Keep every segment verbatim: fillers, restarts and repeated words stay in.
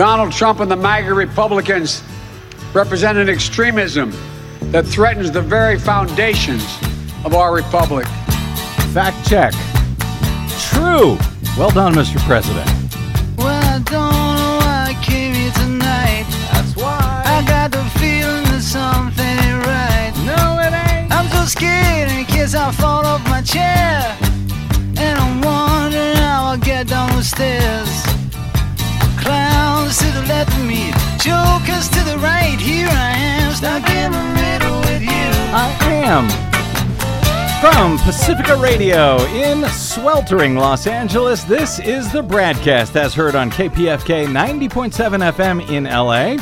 Donald Trump and the MAGA Republicans represent an extremism that threatens the very foundations of our republic. Fact check. True. Well done, Mister President. Well, I don't know why I came here tonight. That's why. I got the feeling that something ain't right. No, it ain't. I'm so scared in case I fall off my chair. And I'm wondering how I'll get down the stairs. Clowns to the left of me, jokers to the right. Here I am, stuck in the middle with you. I am. From Pacifica Radio in sweltering Los Angeles, this is the broadcast as heard on K P F K ninety point seven F M in L A.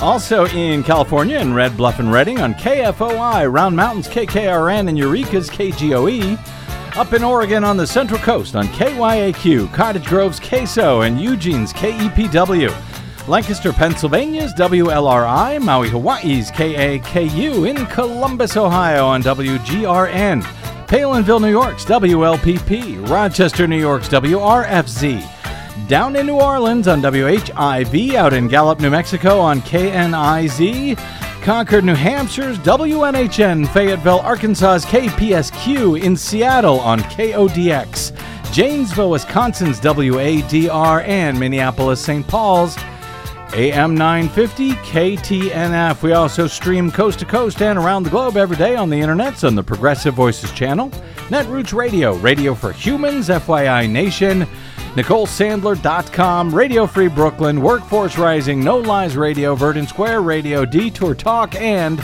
Also in California in Red Bluff and Redding on K F O I, Round Mountains K K R N, and Eureka's K G O E. Up in Oregon on the Central Coast on K Y A Q, Cottage Grove's K S O, and Eugene's K E P W. Lancaster, Pennsylvania's W L R I, Maui, Hawaii's K A K U, in Columbus, Ohio on W G R N. Palinville, New York's W L P P, Rochester, New York's W R F Z, down in New Orleans on W H I V, out in Gallup, New Mexico on K N I Z, Concord, New Hampshire's W N H N, Fayetteville, Arkansas's K P S Q, in Seattle on K O D X, Janesville, Wisconsin's W A D R N, Minneapolis, Saint Paul's A M nine fifty K T N F. We also stream coast to coast and around the globe every day on the internets on the Progressive Voices channel, Netroots Radio, Radio for Humans, F Y I Nation, Nicole Sandler dot com, Radio Free Brooklyn, Workforce Rising, No Lies Radio, Verdant Square Radio, Detour Talk, and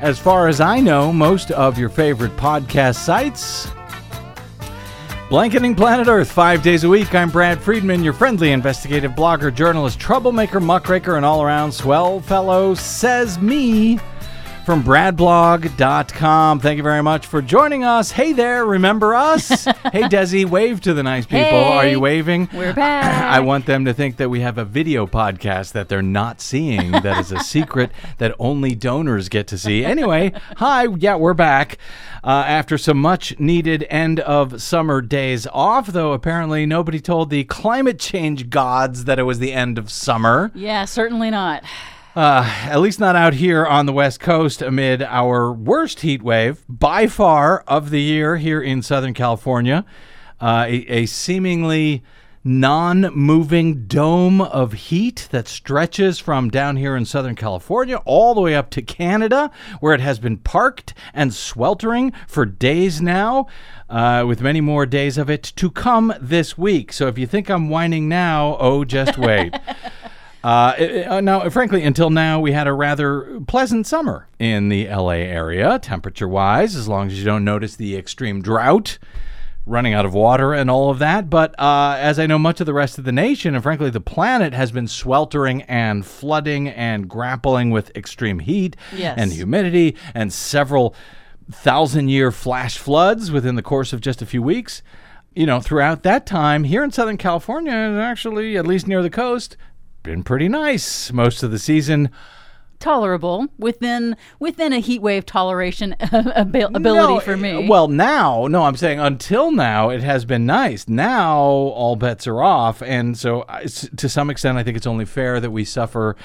as far as I know, most of your favorite podcast sites. Blanketing Planet Earth five days a week. I'm Brad Friedman, your friendly investigative blogger, journalist, troublemaker, muckraker, and all-around swell fellow, says me, from brad blog dot com. Thank you very much for joining us. Hey there, remember us? Hey, Desi, wave to the nice people. Hey, are you waving? We're back. I want them to think that we have a video podcast that they're not seeing, that is a secret that only donors get to see. Anyway, hi, yeah, we're back. Uh, after some much-needed end-of-summer days off, though apparently nobody told the climate change gods that it was the end of summer. Yeah, certainly not. Uh, at least not out here on the West Coast amid our worst heat wave, by far, of the year here in Southern California. Uh, a, a seemingly non-moving dome of heat that stretches from down here in Southern California all the way up to Canada, where it has been parked and sweltering for days now, uh, with many more days of it to come this week. So if you think I'm whining now, oh, just wait. Uh, now, frankly, until now, we had a rather pleasant summer in the L A area, temperature-wise, as long as you don't notice the extreme drought, running out of water and all of that. But uh, as I know, much of the rest of the nation and, frankly, the planet has been sweltering and flooding and grappling with extreme heat yes. and humidity and several thousand-year flash floods within the course of just a few weeks. You know, throughout that time, here in Southern California, actually, at least near the coast, been pretty nice most of the season. Tolerable within within a heat wave toleration ability no, for me. Well, now, no, I'm saying until now it has been nice. Now all bets are off, and so I, to some extent, I think it's only fair that we suffer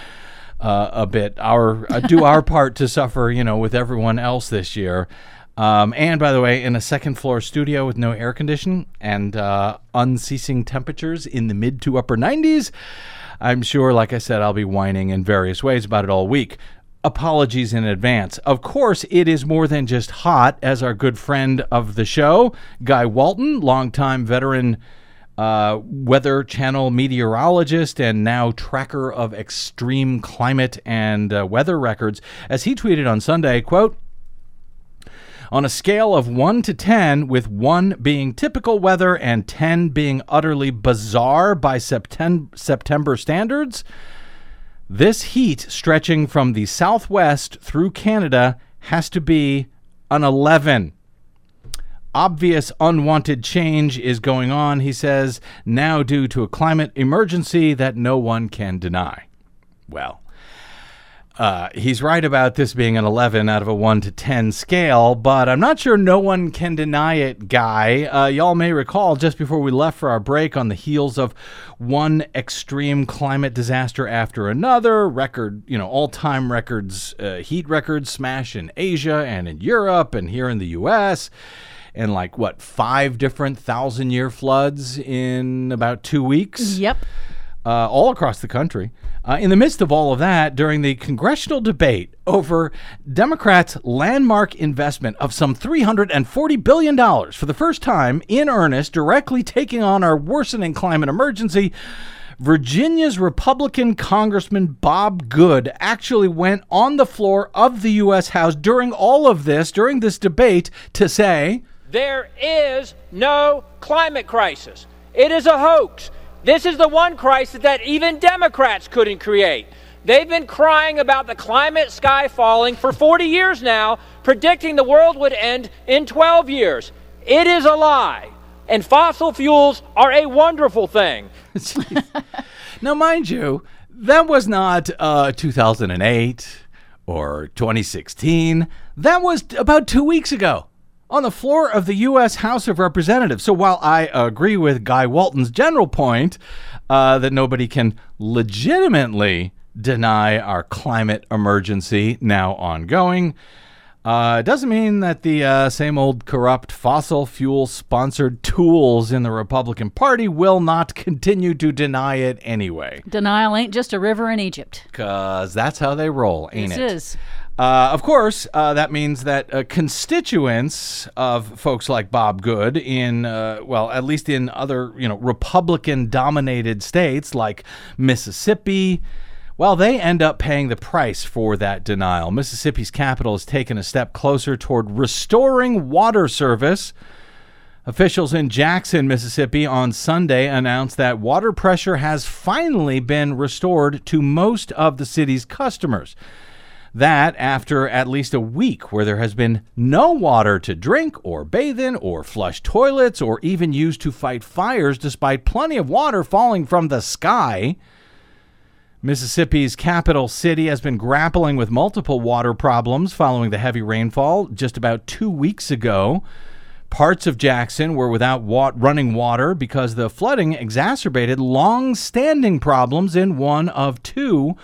uh, a bit. Our uh, do our part to suffer, you know, with everyone else this year. Um, and by the way, in a second floor studio with no air conditioning and uh, unceasing temperatures in the mid to upper nineties. I'm sure, like I said, I'll be whining in various ways about it all week. Apologies in advance. Of course, it is more than just hot, as our good friend of the show, Guy Walton, longtime veteran uh, Weather Channel meteorologist and now tracker of extreme climate and uh, weather records, as he tweeted on Sunday, quote, on a scale of one to ten, with one being typical weather and ten being utterly bizarre by September standards, this heat stretching from the Southwest through Canada has to be an eleven. Obvious unwanted change is going on, he says, now due to a climate emergency that no one can deny. Well, Uh, he's right about this being an eleven out of a one to ten scale, but I'm not sure no one can deny it, Guy. Uh, y'all may recall just before we left for our break, on the heels of one extreme climate disaster after another, record, you know, all-time records, uh, heat records smash in Asia and in Europe and here in the U S, and like, what, five different thousand-year floods in about two weeks? Yep. Uh, all across the country. Uh, in the midst of all of that, during the congressional debate over Democrats' landmark investment of some three hundred forty billion dollars for the first time in earnest, directly taking on our worsening climate emergency, Virginia's Republican Congressman Bob Good actually went on the floor of the U S House during all of this, during this debate, to say, "There is no climate crisis. It is a hoax. This is the one crisis that even Democrats couldn't create. They've been crying about the climate sky falling for forty years now, predicting the world would end in twelve years. It is a lie. And fossil fuels are a wonderful thing." Now, mind you, that was not uh, two thousand eight or twenty sixteen. That was about two weeks ago, on the floor of the U S House of Representatives. So while I agree with Guy Walton's general point uh, that nobody can legitimately deny our climate emergency now ongoing, uh, it doesn't mean that the uh, same old corrupt fossil fuel-sponsored tools in the Republican Party will not continue to deny it anyway. Denial ain't just a river in Egypt. Because that's how they roll, ain't it? It is. Uh, of course, uh, that means that uh, constituents of folks like Bob Good in, uh, well, at least in other, you know, Republican-dominated states like Mississippi, well, they end up paying the price for that denial. Mississippi's capital has taken a step closer toward restoring water service. Officials in Jackson, Mississippi, on Sunday announced that water pressure has finally been restored to most of the city's customers. That after at least a week where there has been no water to drink or bathe in or flush toilets or even used to fight fires, despite plenty of water falling from the sky. Mississippi's capital city has been grappling with multiple water problems following the heavy rainfall just about two weeks ago. Parts of Jackson were without wa- running water because the flooding exacerbated long-standing problems in one of two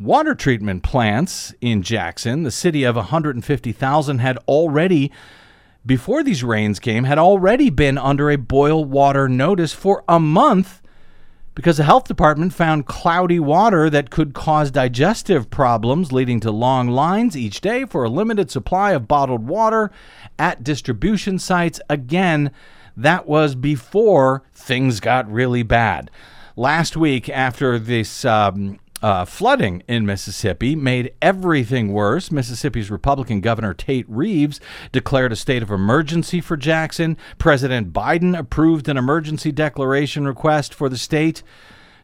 water treatment plants in Jackson. The city of one hundred fifty thousand had already, before these rains came, had already been under a boil water notice for a month because the health department found cloudy water that could cause digestive problems, leading to long lines each day for a limited supply of bottled water at distribution sites. Again, that was before things got really bad. Last week, after this um, Uh, flooding in Mississippi made everything worse, Mississippi's Republican Governor Tate Reeves declared a state of emergency for Jackson. President Biden approved an emergency declaration request for the state,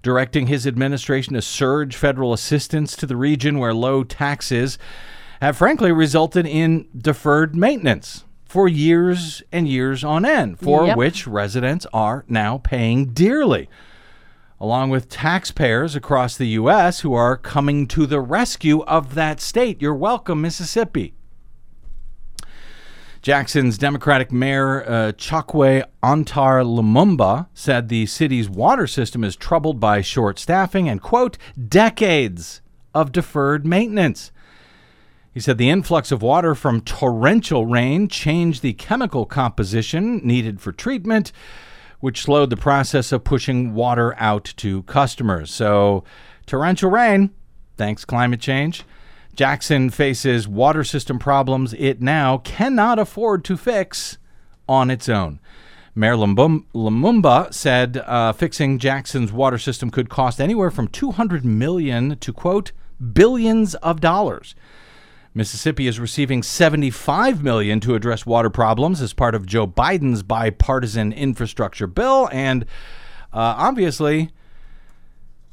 directing his administration to surge federal assistance to the region where low taxes have frankly resulted in deferred maintenance for years and years on end, for yep. which residents are now paying dearly, along with taxpayers across the U S who are coming to the rescue of that state. You're welcome, Mississippi. Jackson's Democratic Mayor uh, Chakwe Antar Lumumba said the city's water system is troubled by short staffing and, quote, decades of deferred maintenance. He said the influx of water from torrential rain changed the chemical composition needed for treatment, which slowed the process of pushing water out to customers. So, torrential rain, thanks climate change. Jackson faces water system problems it now cannot afford to fix on its own. Mayor Lumumba said uh, fixing Jackson's water system could cost anywhere from two hundred million dollars to, quote, billions of dollars. Mississippi is receiving seventy-five million dollars to address water problems as part of Joe Biden's bipartisan infrastructure bill, and uh, obviously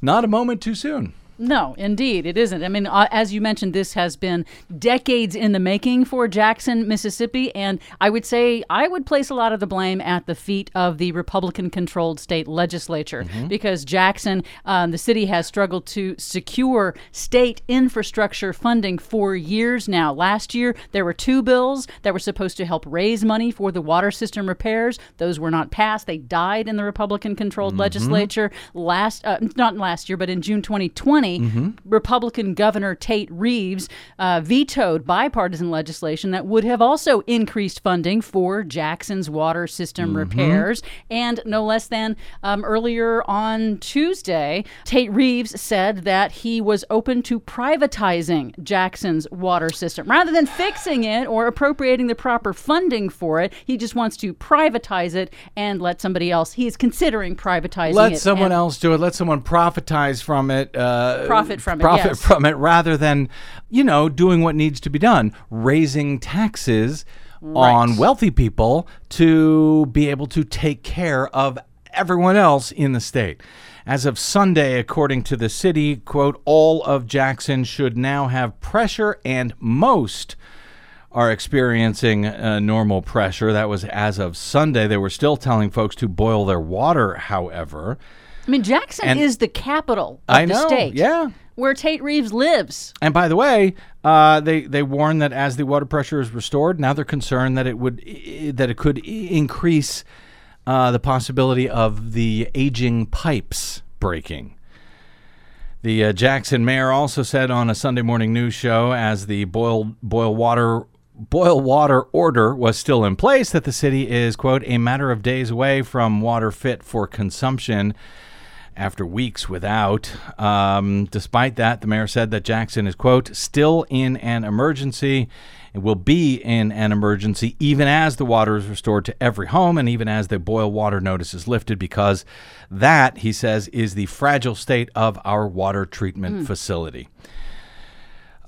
not a moment too soon. No, indeed, it isn't. I mean, uh, as you mentioned, this has been decades in the making for Jackson, Mississippi, and I would say I would place a lot of the blame at the feet of the Republican-controlled state legislature, mm-hmm. because Jackson, um, the city, has struggled to secure state infrastructure funding for years now. Last year, there were two bills that were supposed to help raise money for the water system repairs. Those were not passed. They died in the Republican-controlled mm-hmm. legislature last, uh, not last year, but in June twenty twenty. Mm-hmm. Republican Governor Tate Reeves uh, vetoed bipartisan legislation that would have also increased funding for Jackson's water system mm-hmm. repairs. And no less than um, earlier on Tuesday, Tate Reeves said that he was open to privatizing Jackson's water system. Rather than fixing it or appropriating the proper funding for it, he just wants to privatize it and let somebody else. He is considering privatizing let it. Let someone and, else do it. Let someone profitize from it. Uh, Profit from it, profit yes. from it, rather than, you know, doing what needs to be done, raising taxes right. on wealthy people to be able to take care of everyone else in the state. As of Sunday, according to the city, quote, all of Jackson should now have pressure and most are experiencing uh, normal pressure. That was as of Sunday. They were still telling folks to boil their water, however. I mean, Jackson and is the capital of I the know, state, yeah. where Tate Reeves lives. And by the way, uh, they they warn that as the water pressure is restored, now they're concerned that it would that it could increase uh, the possibility of the aging pipes breaking. The uh, Jackson mayor also said on a Sunday morning news show, as the boil boil water boil water order was still in place, that the city is, quote, a matter of days away from water fit for consumption. After weeks without. Um, despite that, the mayor said that Jackson is, quote, still in an emergency. It will be in an emergency even as the water is restored to every home and even as the boil water notice is lifted, because that, he says, is the fragile state of our water treatment mm. facility.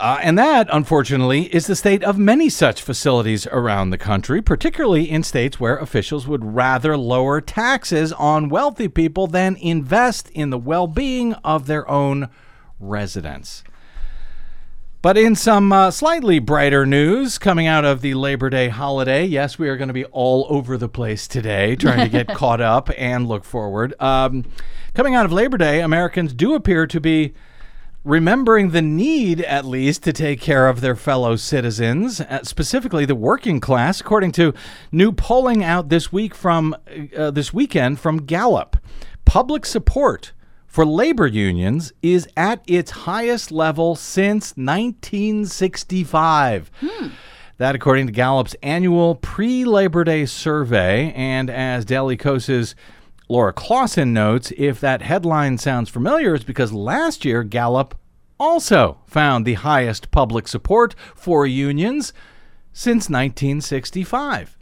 Uh, and that, unfortunately, is the state of many such facilities around the country, particularly in states where officials would rather lower taxes on wealthy people than invest in the well-being of their own residents. But in some uh, slightly brighter news coming out of the Labor Day holiday, yes, we are going to be all over the place today trying to get caught up and look forward. Um, coming out of Labor Day, Americans do appear to be remembering the need, at least, to take care of their fellow citizens, specifically the working class, according to new polling out this week from uh, this weekend from Gallup. Public support for labor unions is at its highest level since nineteen sixty-five. Hmm. That, according to Gallup's annual pre-Labor Day survey, and as Daily Kos's Laura Clausen notes, if that headline sounds familiar, it's because last year Gallup also found the highest public support for unions since nineteen sixty-five.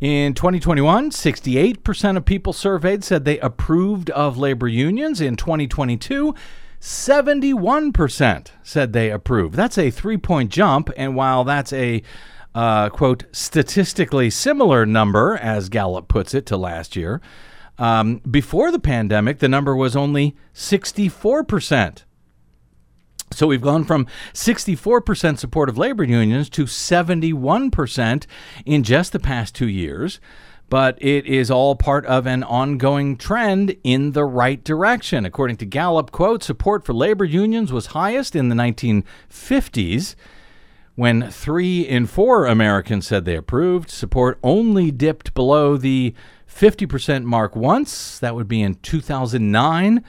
In twenty twenty-one, sixty-eight percent of people surveyed said they approved of labor unions. In twenty twenty-two, seventy-one percent said they approved. That's a three-point jump, and while that's a uh, quote, statistically similar number, as Gallup puts it, to last year, Um, before the pandemic, the number was only sixty-four percent. So we've gone from sixty-four percent support of labor unions to seventy-one percent in just the past two years. But it is all part of an ongoing trend in the right direction. According to Gallup, quote, support for labor unions was highest in the nineteen fifties. When three in four Americans said they approved. Support only dipped below the fifty percent mark once. That would be in two thousand nine,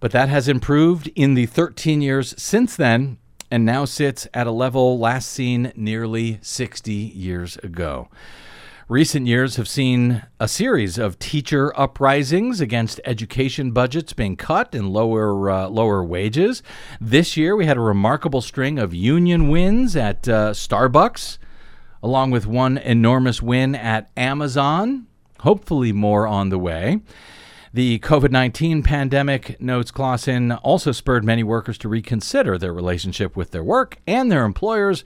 but that has improved in the thirteen years since then and now sits at a level last seen nearly sixty years ago. Recent years have seen a series of teacher uprisings against education budgets being cut and lower uh, lower wages. This year, we had a remarkable string of union wins at uh, Starbucks, along with one enormous win at Amazon. Hopefully more on the way. The COVID nineteen pandemic, notes Clausen, also spurred many workers to reconsider their relationship with their work and their employers,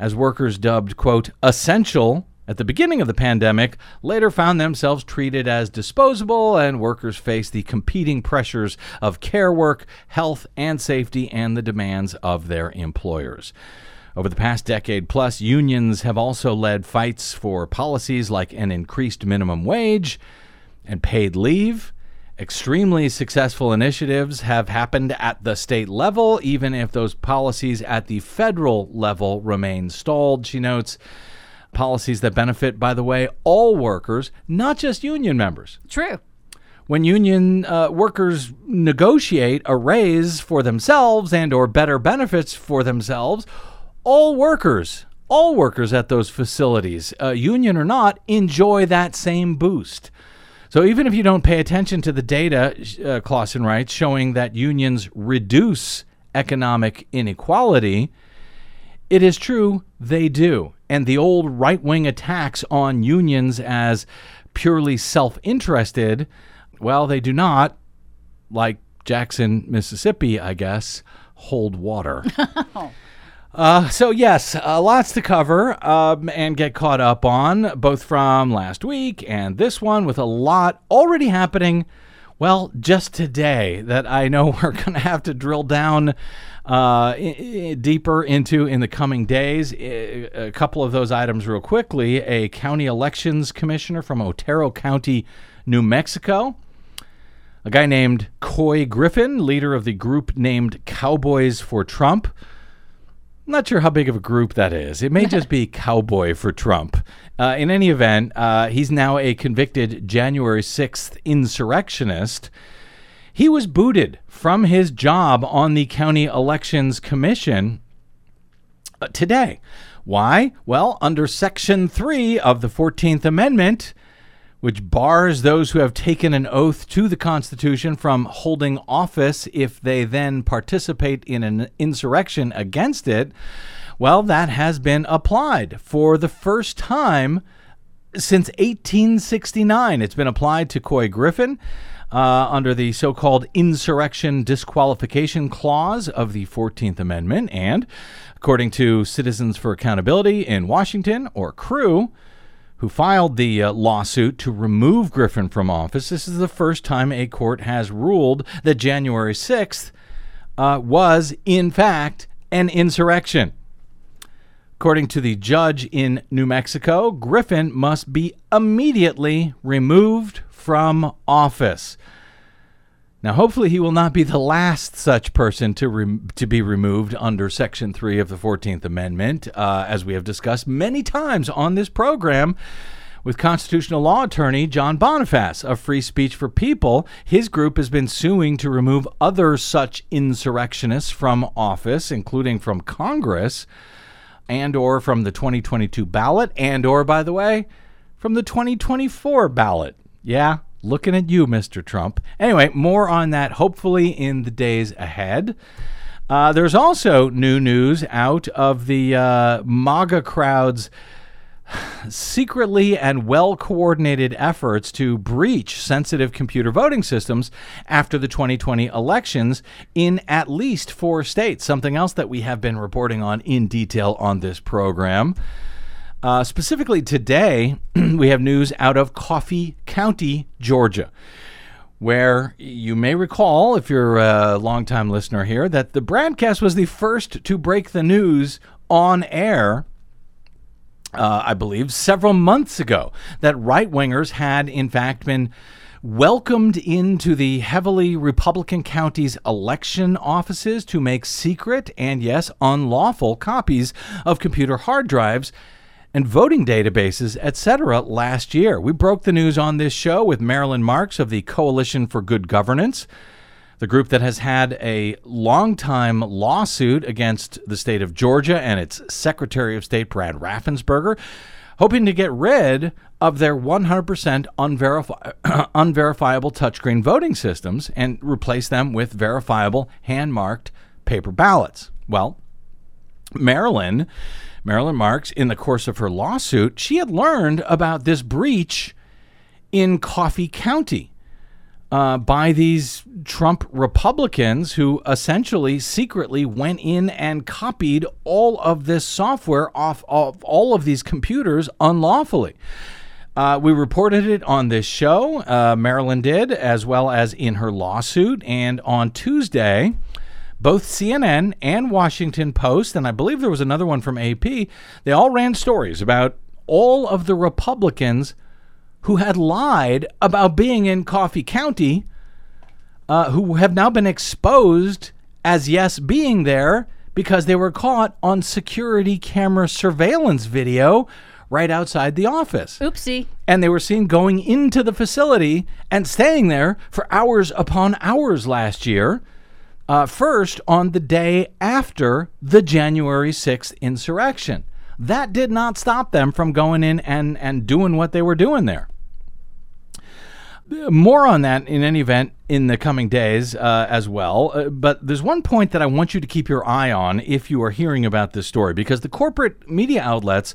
as workers dubbed, quote, essential at the beginning of the pandemic, later found themselves treated as disposable, and workers faced the competing pressures of care work, health and safety, and the demands of their employers. Over the past decade plus, unions have also led fights for policies like an increased minimum wage and paid leave. Extremely successful initiatives have happened at the state level, even if those policies at the federal level remain stalled, she notes. Policies that benefit, by the way, all workers, not just union members. True. When union uh, workers negotiate a raise for themselves and or better benefits for themselves, all workers, all workers at those facilities, uh, union or not, enjoy that same boost. So even if you don't pay attention to the data, uh, Claussen writes, showing that unions reduce economic inequality, it is true they do. And the old right-wing attacks on unions as purely self-interested, well, they do not, like Jackson, Mississippi, I guess, hold water. Uh, so, yes, uh, lots to cover um, and get caught up on, both from last week and this one, with a lot already happening, well, just today, that I know we're going to have to drill down uh, I- I deeper into in the coming days. A couple of those items real quickly. A county elections commissioner from Otero County, New Mexico, a guy named Coy Griffin, leader of the group named Cowboys for Trump. I'm not sure how big of a group that is. It may just be Cowboy for Trump. Uh, in any event, uh, he's now a convicted January sixth insurrectionist. He was booted from his job on the County Elections Commission uh, today. Why? Well, under Section three of the fourteenth Amendment, which bars those who have taken an oath to the Constitution from holding office if they then participate in an insurrection against it, well, that has been applied for the first time since eighteen sixty-nine. It's been applied to Coy Griffin uh, under the so-called Insurrection Disqualification Clause of the fourteenth Amendment. And according to Citizens for Accountability in Washington, or C R U, who filed the uh, lawsuit to remove Griffin from office, this is the first time a court has ruled that January sixth uh, was, in fact, an insurrection. According to the judge in New Mexico, Griffin must be immediately removed from office. Now, hopefully he will not be the last such person to re- to be removed under Section three of the fourteenth Amendment, uh, as we have discussed many times on this program with constitutional law attorney John Boniface of Free Speech for People. His group has been suing to remove other such insurrectionists from office, including from Congress and or from the twenty twenty-two ballot and or, by the way, from the twenty twenty-four ballot. Yeah. Looking at you, Mister Trump. Anyway, more on that hopefully in the days ahead. Uh, there's also new news out of the uh, MAGA crowd's secretly and well-coordinated efforts to breach sensitive computer voting systems after the twenty twenty elections in at least four states, something else that we have been reporting on in detail on this program. Uh, specifically today, we have news out of Coffee County, Georgia, where you may recall, if you're a longtime listener here, that the broadcast was the first to break the news on air, uh, I believe, several months ago, that right-wingers had, in fact, been welcomed into the heavily Republican county's election offices to make secret and, yes, unlawful copies of computer hard drives and voting databases, et cetera last year. We broke the news on this show with Marilyn Marks of the Coalition for Good Governance, the group that has had a longtime lawsuit against the state of Georgia and its Secretary of State, Brad Raffensperger, hoping to get rid of their one hundred percent unverifi- unverifiable touchscreen voting systems and replace them with verifiable, hand-marked paper ballots. Well, Marilyn... Marilyn Marks, in the course of her lawsuit, she had learned about this breach in Coffee County, uh, by these Trump Republicans who essentially secretly went in and copied all of this software off of all of these computers unlawfully. Uh, we reported it on this show, uh, Marilyn did, as well as in her lawsuit. And on Tuesday, both C N N and Washington Post, and I believe there was another one from A P, they all ran stories about all of the Republicans who had lied about being in Coffee County, uh, who have now been exposed as, yes, being there because they were caught on security camera surveillance video right outside the office. Oopsie. And they were seen going into the facility and staying there for hours upon hours last year, uh, first on the day after the January sixth insurrection. That did not stop them from going in and, and doing what they were doing there. More on that, in any event, in the coming days uh, as well. Uh, but there's one point that I want you to keep your eye on if you are hearing about this story, because the corporate media outlets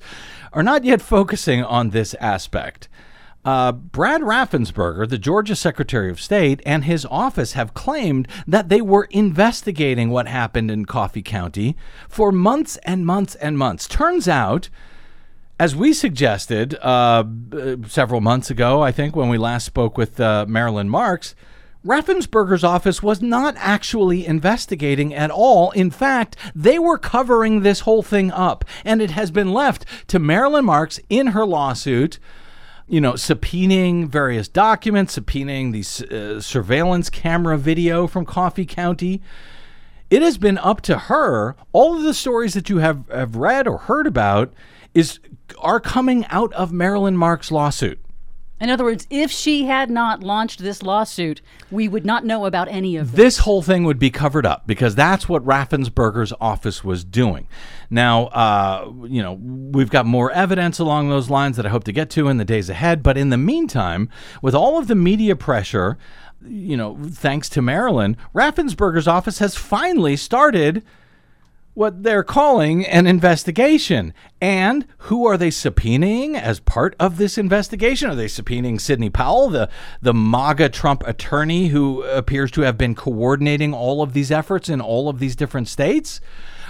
are not yet focusing on this aspect. Uh, Brad Raffensperger, the Georgia Secretary of State, and his office have claimed that they were investigating what happened in Coffee County for months and months and months. Turns out, as we suggested uh, several months ago, I think, when we last spoke with uh, Marilyn Marks, Raffensperger's office was not actually investigating at all. In fact, they were covering this whole thing up, and it has been left to Marilyn Marks in her lawsuit, you know, subpoenaing various documents, subpoenaing the uh, surveillance camera video from Coffee County. It has been up to her. All of the stories that you have, have read or heard about is are coming out of Marilyn Marks' lawsuit. In other words, if she had not launched this lawsuit, we would not know about any of this. This whole thing would be covered up, because that's what Raffensperger's office was doing. Now, uh, you know, we've got more evidence along those lines that I hope to get to in the days ahead. But in the meantime, with all of the media pressure, you know, thanks to Marilyn, Raffensperger's office has finally started what they're calling an investigation. And who are they subpoenaing as part of this investigation? Are they subpoenaing Sidney Powell, the, the MAGA Trump attorney who appears to have been coordinating all of these efforts in all of these different states?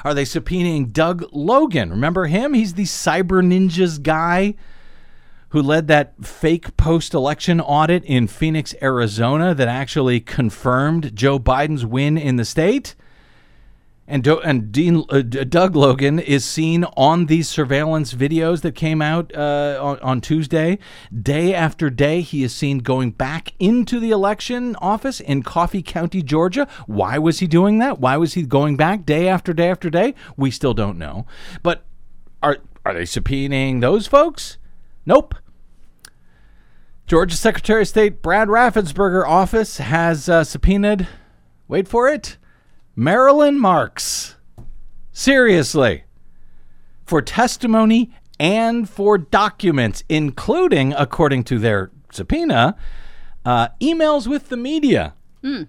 Are they subpoenaing Doug Logan? Remember him? He's the cyber ninjas guy who led that fake post-election audit in Phoenix, Arizona that actually confirmed Joe Biden's win in the state. And, Do- and Dean, uh, D- Doug Logan is seen on these surveillance videos that came out uh, on, on Tuesday. Day after day, he is seen going back into the election office in Coffee County, Georgia. Why was he doing that? Why was he going back day after day after day? We still don't know. But are are they subpoenaing those folks? Nope. Georgia Secretary of State Brad Raffensperger office has uh, subpoenaed, wait for it, Marilyn Marks, seriously, for testimony and for documents, including, according to their subpoena, uh, emails with the media. Mm.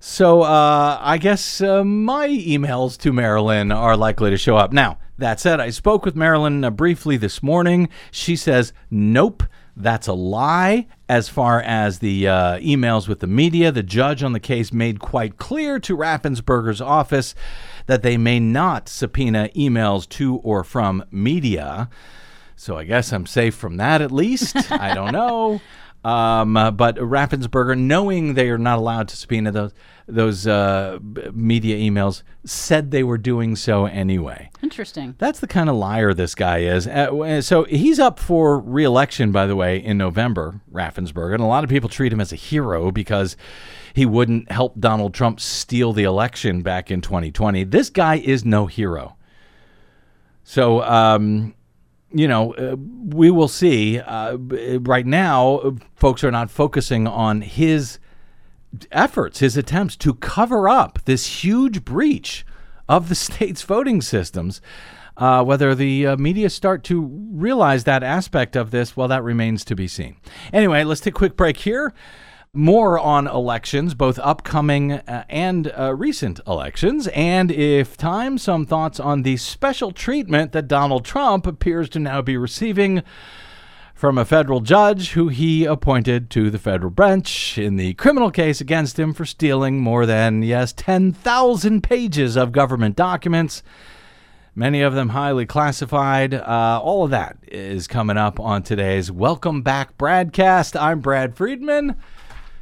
So uh, I guess uh, my emails to Marilyn are likely to show up. Now, that said, I spoke with Marilyn uh, briefly this morning. She says, nope, that's a lie. As far as the uh, emails with the media, the judge on the case made quite clear to Raffensperger's office that they may not subpoena emails to or from media. So I guess I'm safe from that, at least. I don't know. Um, uh, but Raffensperger, knowing they are not allowed to subpoena those those uh, media emails, said they were doing so anyway. Interesting. That's the kind of liar this guy is. Uh, so he's up for re-election, by the way, in November, Raffensperger. And a lot of people treat him as a hero because he wouldn't help Donald Trump steal the election back in twenty twenty. This guy is no hero. So, um... you know, uh, we will see. Uh, right now, folks are not focusing on his efforts, his attempts to cover up this huge breach of the state's voting systems. Uh, whether the uh, media start to realize that aspect of this, well, that remains to be seen. Anyway, let's take a quick break here. More on elections, both upcoming uh, and uh, recent elections. And if time, some thoughts on the special treatment that Donald Trump appears to now be receiving from a federal judge who he appointed to the federal bench in the criminal case against him for stealing more than, yes, ten thousand pages of government documents, many of them highly classified. Uh, all of that is coming up on today's Welcome Back Bradcast. I'm Brad Friedman.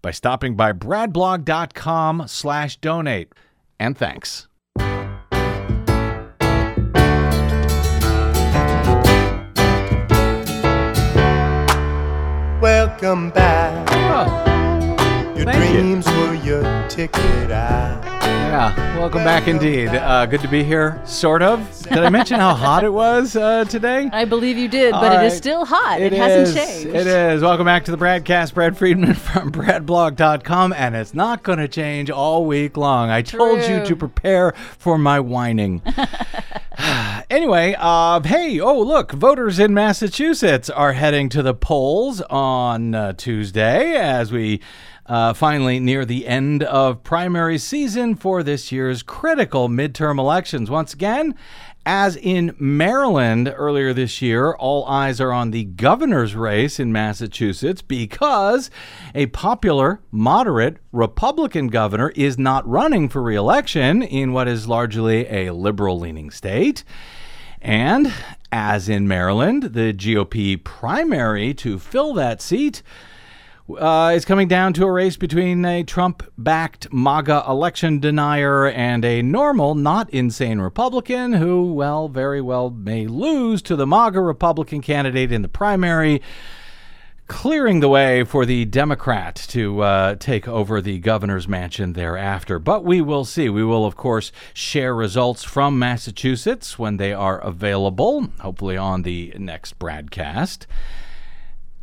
by stopping by bradblog dot com slash donate. And thanks. Welcome back. Oh. Your Thank dreams you. were your ticket out. Yeah, welcome, welcome back indeed. Uh, good to be here, sort of. Did I mention how hot it was uh, today? I believe you did, All but right. it is still hot. It, it hasn't changed. It is. Welcome back to the Bradcast. Brad Friedman from Brad blog dot com, and it's not going to change all week long. I True. told you to prepare for my whining. Anyway, uh, hey, oh, look, voters in Massachusetts are heading to the polls on uh, Tuesday as we Uh, finally near the end of primary season for this year's critical midterm elections. Once again, as in Maryland earlier this year, all eyes are on the governor's race in Massachusetts because a popular, moderate Republican governor is not running for re-election in what is largely a liberal-leaning state. And as in Maryland, the G O P primary to fill that seat Uh, it's coming down to a race between a Trump-backed MAGA election denier and a normal, not insane Republican who, well, very well may lose to the MAGA Republican candidate in the primary, clearing the way for the Democrat to uh, take over the governor's mansion thereafter. But we will see. We will, of course, share results from Massachusetts when they are available, hopefully on the next Bradcast.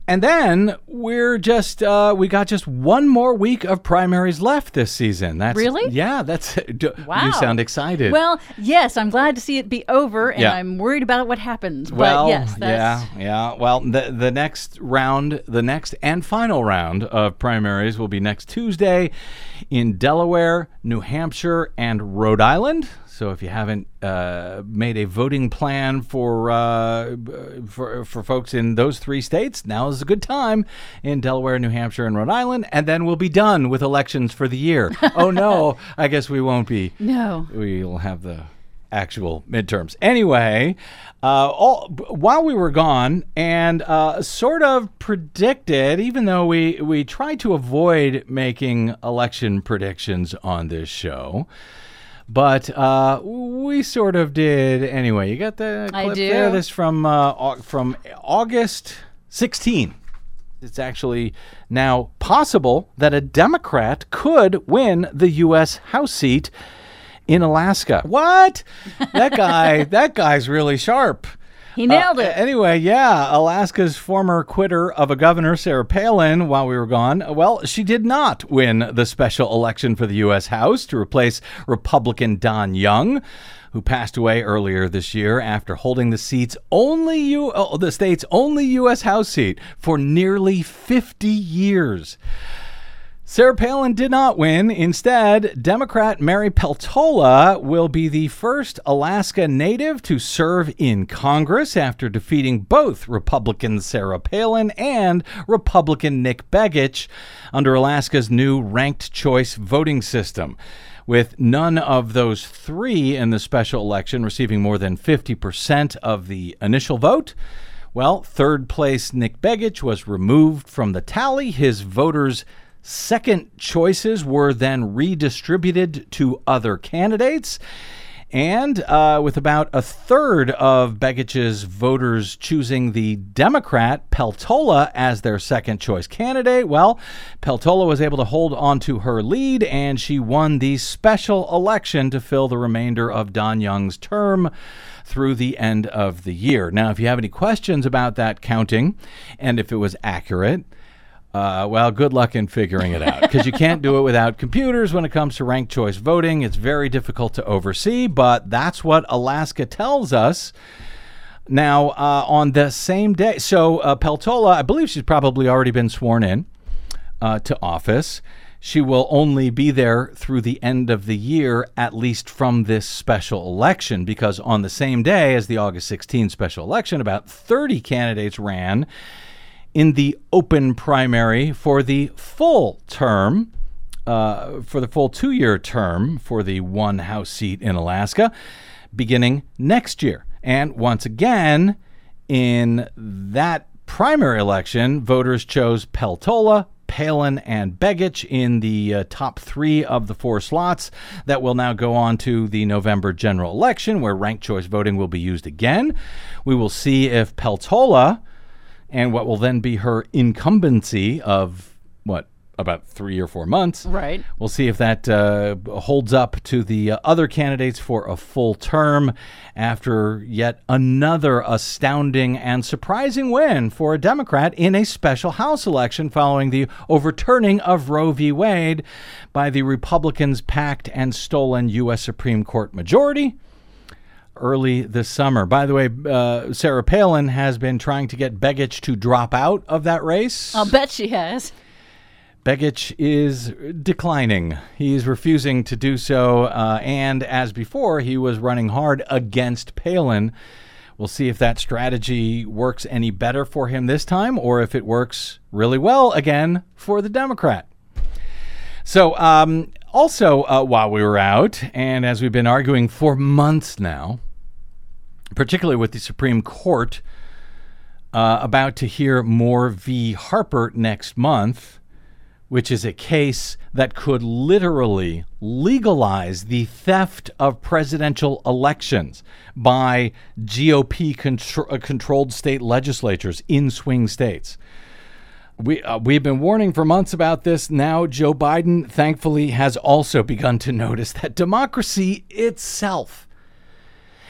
And then we're just uh, we got just one more week of primaries left this season. That's really? Yeah, that's do, wow. You sound excited. Well, yes, I'm glad to see it be over, and yeah. I'm worried about what happens. Well, but yes, that's... yeah, yeah. Well, the the next round, the next and final round of primaries will be next Tuesday in Delaware, New Hampshire, and Rhode Island. So if you haven't uh, made a voting plan for, uh, for for folks in those three states, now is a good time in Delaware, New Hampshire, and Rhode Island, and then we'll be done with elections for the year. Oh, no, I guess we won't be. No. We'll have the actual midterms. Anyway, uh, all, while we were gone and uh, sort of predicted, even though we, we try to avoid making election predictions on this show, But uh, we sort of did anyway. You got the clip I do. there? This from uh, from August sixteenth. It's actually now possible that a Democrat could win the U S House seat in Alaska. What? That guy. That guy's really sharp. He nailed it. Uh, anyway, yeah, Alaska's former quitter of a governor, Sarah Palin, while we were gone, well, she did not win the special election for the U S House to replace Republican Don Young, who passed away earlier this year after holding the seat's only U- oh, the state's only U S House seat for nearly fifty years. Sarah Palin did not win. Instead, Democrat Mary Peltola will be the first Alaska native to serve in Congress after defeating both Republican Sarah Palin and Republican Nick Begich under Alaska's new ranked choice voting system, with none of those three in the special election receiving more than fifty percent of the initial vote. Well, third place Nick Begich was removed from the tally. His voters' second choices were then redistributed to other candidates, And uh, with about a third of Begich's voters choosing the Democrat Peltola as their second choice candidate, well, Peltola was able to hold on to her lead, and she won the special election to fill the remainder of Don Young's term through the end of the year. Now, if you have any questions about that counting and if it was accurate, Uh, well, good luck in figuring it out, because you can't do it without computers when it comes to ranked choice voting. It's very difficult to oversee, but that's what Alaska tells us. Now, uh, on the same day, so uh, Peltola, I believe she's probably already been sworn in uh, to office. She will only be there through the end of the year, at least from this special election, because on the same day as the August sixteenth special election, about thirty candidates ran in the open primary for the full term, uh, for the full two-year term for the one House seat in Alaska, beginning next year. And once again, in that primary election, voters chose Peltola, Palin, and Begich in the uh, top three of the four slots that will now go on to the November general election, where ranked choice voting will be used again. We will see if Peltola, and what will then be her incumbency of, what, about three or four months. Right. We'll see if that uh, holds up to the uh, other candidates for a full term after yet another astounding and surprising win for a Democrat in a special House election following the overturning of Roe v. Wade by the Republicans' packed and stolen U S Supreme Court majority early this summer. By the way, uh, Sarah Palin has been trying to get Begich to drop out of that race. I'll bet she has. Begich is declining. He is refusing to do so. Uh, and as before, he was running hard against Palin. We'll see if that strategy works any better for him this time, or if it works really well again for the Democrat. So um, also, uh, while we were out, and as we've been arguing for months now, particularly with the Supreme Court, uh, about to hear Moore v. Harper next month, which is a case that could literally legalize the theft of presidential elections by G O P contro- controlled state legislatures in swing states. We, uh, we've been warning for months about this. Now, Joe Biden, thankfully, has also begun to notice that democracy itself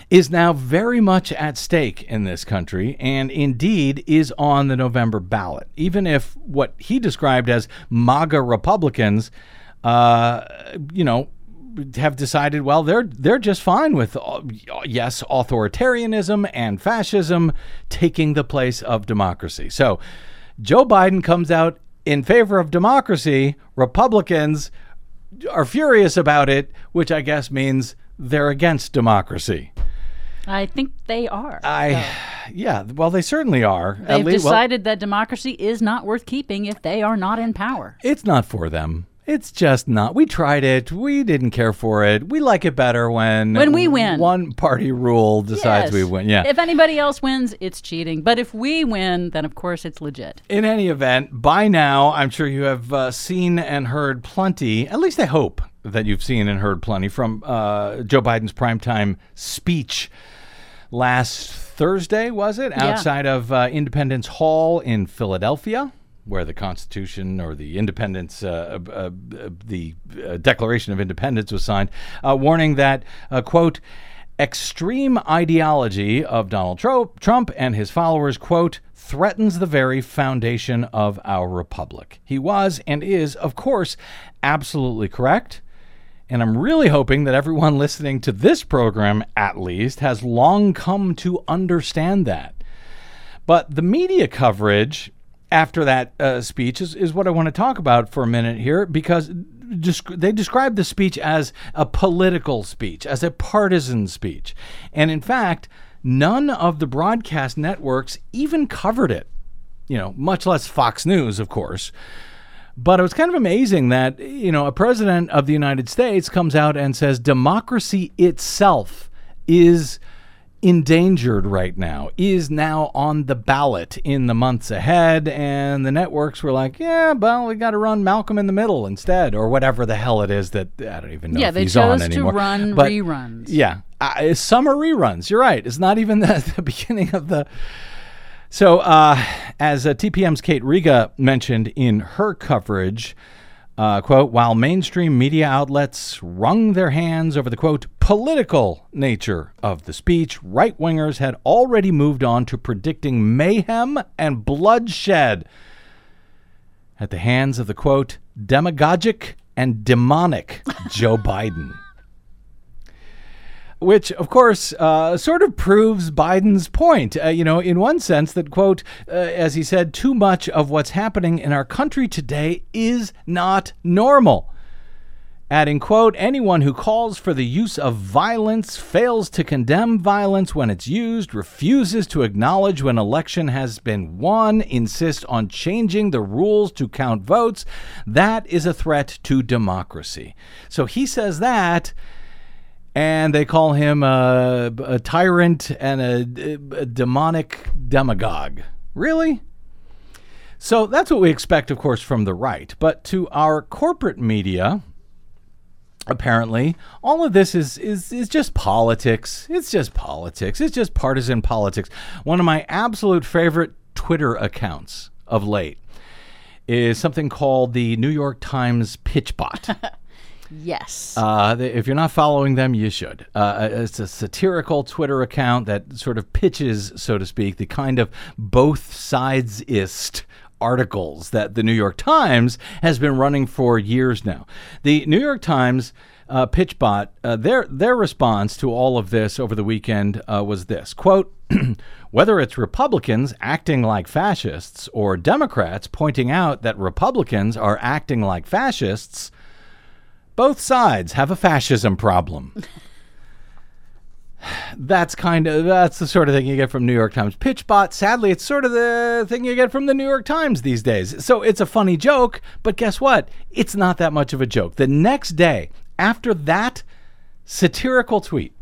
is now very much at stake in this country, and indeed is on the November ballot, even if what he described as MAGA Republicans, uh, you know, have decided, well, they're they're just fine with, uh, yes, authoritarianism and fascism taking the place of democracy. So Joe Biden comes out in favor of democracy. Republicans are furious about it, which I guess means they're against democracy. I think they are. I, so. Yeah, well, they certainly are. They've at least, decided well, that democracy is not worth keeping if they are not in power. It's not for them. It's just not. We tried it. We didn't care for it. We like it better when when we win. One party rule decides yes. we win. Yeah. If anybody else wins, it's cheating. But if we win, then of course it's legit. In any event, by now, I'm sure you have uh, seen and heard plenty. At least I hope that you've seen and heard plenty from uh, Joe Biden's primetime speech last Thursday, was it? Yeah. Outside of uh, Independence Hall in Philadelphia, where the Constitution or the Independence, uh, uh, uh, the uh, Declaration of Independence was signed, uh, warning that, uh, quote, extreme ideology of Donald Trump and his followers, quote, threatens the very foundation of our republic. He was and is, of course, absolutely correct. And I'm really hoping that everyone listening to this program, at least, has long come to understand that. But the media coverage after that uh, speech is, is what I want to talk about for a minute here, because desc- they described the speech as a political speech, as a partisan speech. And in fact, none of the broadcast networks even covered it, you know, much less Fox News, of course. But it was kind of amazing that, you know, a president of the United States comes out and says democracy itself is endangered right now is now on the ballot in the months ahead, and the networks were like, yeah, well, we got to run Malcolm in the Middle instead, or whatever the hell it is that I don't even know yeah, if he's on anymore. Yeah, they chose to run but, reruns. Yeah, uh, summer reruns. You're right. It's not even the, the beginning of the... So uh, as uh, T P M's Kate Riga mentioned in her coverage... Uh, quote, while mainstream media outlets wrung their hands over the, quote, political nature of the speech, right-wingers had already moved on to predicting mayhem and bloodshed at the hands of the, quote, demagogic and demonic Joe Biden. Which, of course, uh, sort of proves Biden's point, uh, you know, in one sense that, quote, uh, as he said, too much of what's happening in our country today is not normal. Adding, quote, anyone who calls for the use of violence, fails to condemn violence when it's used, refuses to acknowledge when election has been won, insists on changing the rules to count votes, that is a threat to democracy. So he says that. And they call him a, a tyrant and a, a demonic demagogue. Really? So that's what we expect, of course, from the right. But to our corporate media, apparently, all of this is, is, is just politics. It's just politics. It's just partisan politics. One of my absolute favorite Twitter accounts of late is something called the New York Times Pitchbot. Yes. Uh, if you're not following them, you should. Uh, it's a satirical Twitter account that sort of pitches, so to speak, the kind of both sides-ist articles that the New York Times has been running for years now. The New York Times uh, Pitchbot, uh, their, their response to all of this over the weekend uh, was this, quote, whether it's Republicans acting like fascists or Democrats pointing out that Republicans are acting like fascists, both sides have a fascism problem. That's kind of, that's the sort of thing you get from New York Times Pitchbot. Sadly, it's sort of the thing you get from the New York Times these days. So it's a funny joke, but guess what? It's not that much of a joke. The next day, after that satirical tweet,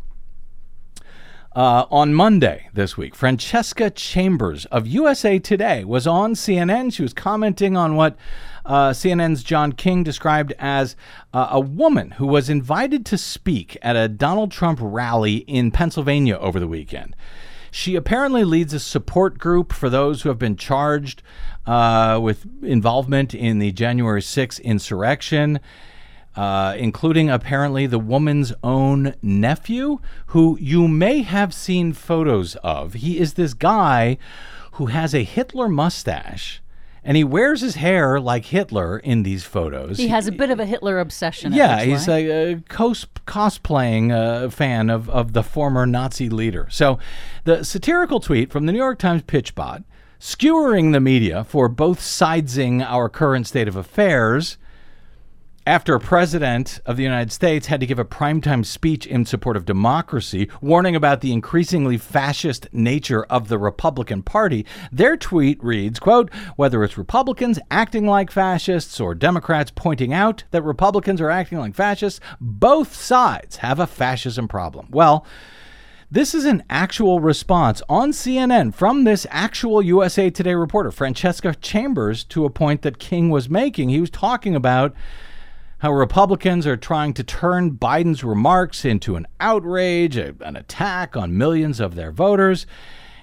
uh, on Monday this week, Francesca Chambers of U S A Today was on C N N. She was commenting on what Uh, C N N's John King described as uh, a woman who was invited to speak at a Donald Trump rally in Pennsylvania over the weekend. She apparently leads a support group for those who have been charged uh, with involvement in the January sixth insurrection, uh, including apparently the woman's own nephew, who you may have seen photos of. He is this guy who has a Hitler mustache. And he wears his hair like Hitler in these photos. He has a bit of a Hitler obsession. Yeah, he's like a, a cos- cosplaying uh, fan of, of the former Nazi leader. So the satirical tweet from the New York Times Pitchbot, skewering the media for both sidesing our current state of affairs after a president of the United States had to give a primetime speech in support of democracy, warning about the increasingly fascist nature of the Republican Party. Their tweet reads, quote, whether it's Republicans acting like fascists or Democrats pointing out that Republicans are acting like fascists, both sides have a fascism problem. Well, this is an actual response on C N N from this actual U S A Today reporter, Francesca Chambers, to a point that King was making. He was talking about how Republicans are trying to turn Biden's remarks into an outrage, a, an attack on millions of their voters.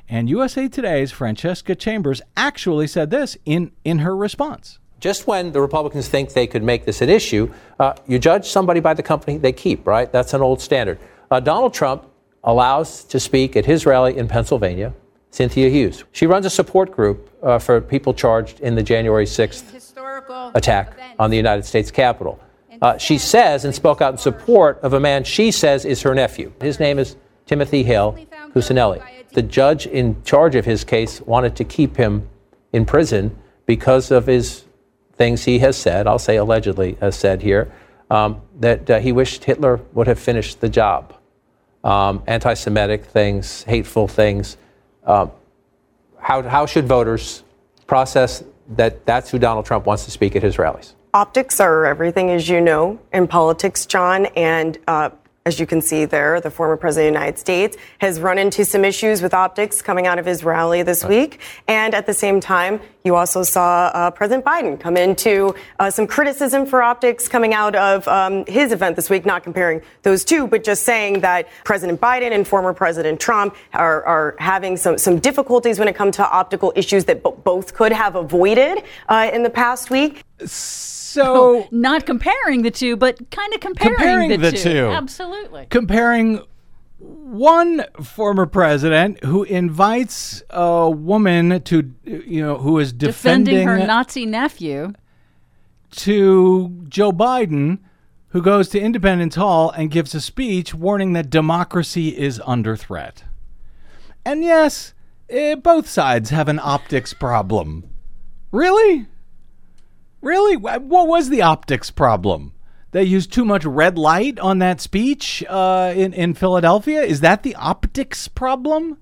And U S A Today's Francesca Chambers actually said this in, in her response. Just when the Republicans think they could make this an issue, uh, you judge somebody by the company they keep, right? That's an old standard. Uh, Donald Trump allows to speak at his rally in Pennsylvania Cynthia Hughes. She runs a support group uh, for people charged in the January sixth historical attack events on the United States Capitol. Uh, she says and spoke out in support of a man she says is her nephew. His name is Timothy Hale Cusinelli. The judge in charge of his case wanted to keep him in prison because of his things he has said, I'll say allegedly has said here, um, that uh, he wished Hitler would have finished the job. Um, anti-Semitic things, hateful things. Um, how, how should voters process that that's who Donald Trump wants to speak at his rallies? Optics are everything, as you know, in politics, John, and uh, As you can see there, the former president of the United States has run into some issues with optics coming out of his rally this right. week. And at the same time, you also saw uh, President Biden come into uh, some criticism for optics coming out of um, his event this week, not comparing those two, but just saying that President Biden and former President Trump are, are having some, some difficulties when it comes to optical issues that b- both could have avoided uh, in the past week. So oh, not comparing the two, but kind of comparing, comparing the, the two. two. Absolutely. Comparing one former president who invites a woman to, you know, who is defending, defending her Nazi nephew to Joe Biden, who goes to Independence Hall and gives a speech warning that democracy is under threat. And yes, eh, both sides have an optics problem. Really? Really? What was the optics problem? They used too much red light on that speech uh, in, in Philadelphia? Is that the optics problem?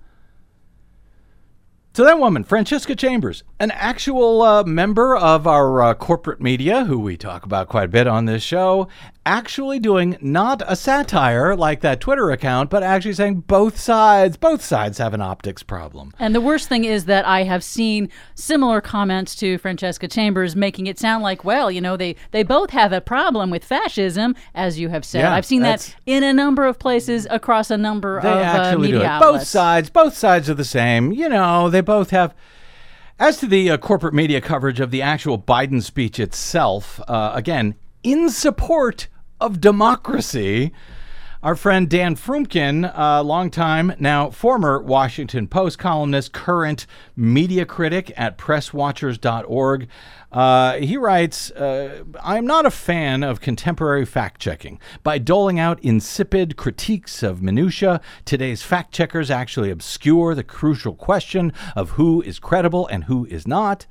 So that woman, Francesca Chambers, an actual uh, member of our uh, corporate media, who we talk about quite a bit on this show, actually doing not a satire like that Twitter account, but actually saying both sides, both sides have an optics problem. And the worst thing is that I have seen similar comments to Francesca Chambers making it sound like, well, you know, they, they both have a problem with fascism, as you have said. Yeah, I've seen that in a number of places across a number of uh, media do it. outlets. Both sides, both sides are the same. You know, they both have. As to the uh, corporate media coverage of the actual Biden speech itself, uh, again, in support of democracy, our friend Dan Frumkin, uh, longtime, now former Washington Post columnist, current media critic at press watchers dot org, uh, he writes, uh, I'm not a fan of contemporary fact-checking. By doling out insipid critiques of minutia, today's fact-checkers actually obscure the crucial question of who is credible and who is not.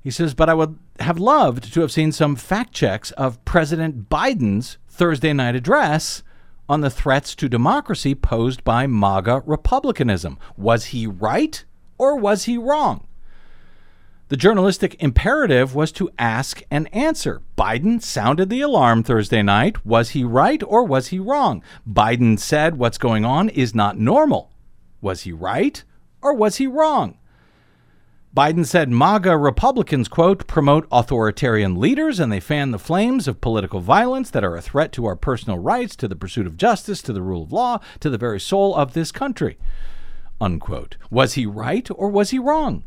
He says, but I would have loved to have seen some fact-checks of President Biden's Thursday night address on the threats to democracy posed by MAGA Republicanism. Was he right or was he wrong? The journalistic imperative was to ask and answer. Biden sounded the alarm Thursday night. Was he right or was he wrong? Biden said what's going on is not normal. Was he right or was he wrong? Biden said MAGA Republicans, quote, promote authoritarian leaders and they fan the flames of political violence that are a threat to our personal rights, to the pursuit of justice, to the rule of law, to the very soul of this country, unquote. Was he right or was he wrong?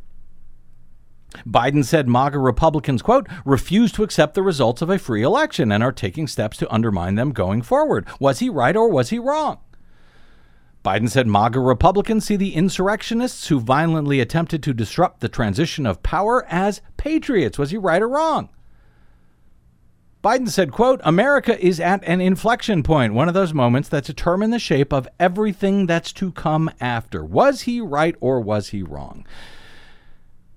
Biden said MAGA Republicans, quote, refuse to accept the results of a free election and are taking steps to undermine them going forward. Was he right or was he wrong? Biden said MAGA Republicans see the insurrectionists who violently attempted to disrupt the transition of power as patriots. Was he right or wrong? Biden said, quote, America is at an inflection point, one of those moments that determine the shape of everything that's to come after. Was he right or was he wrong?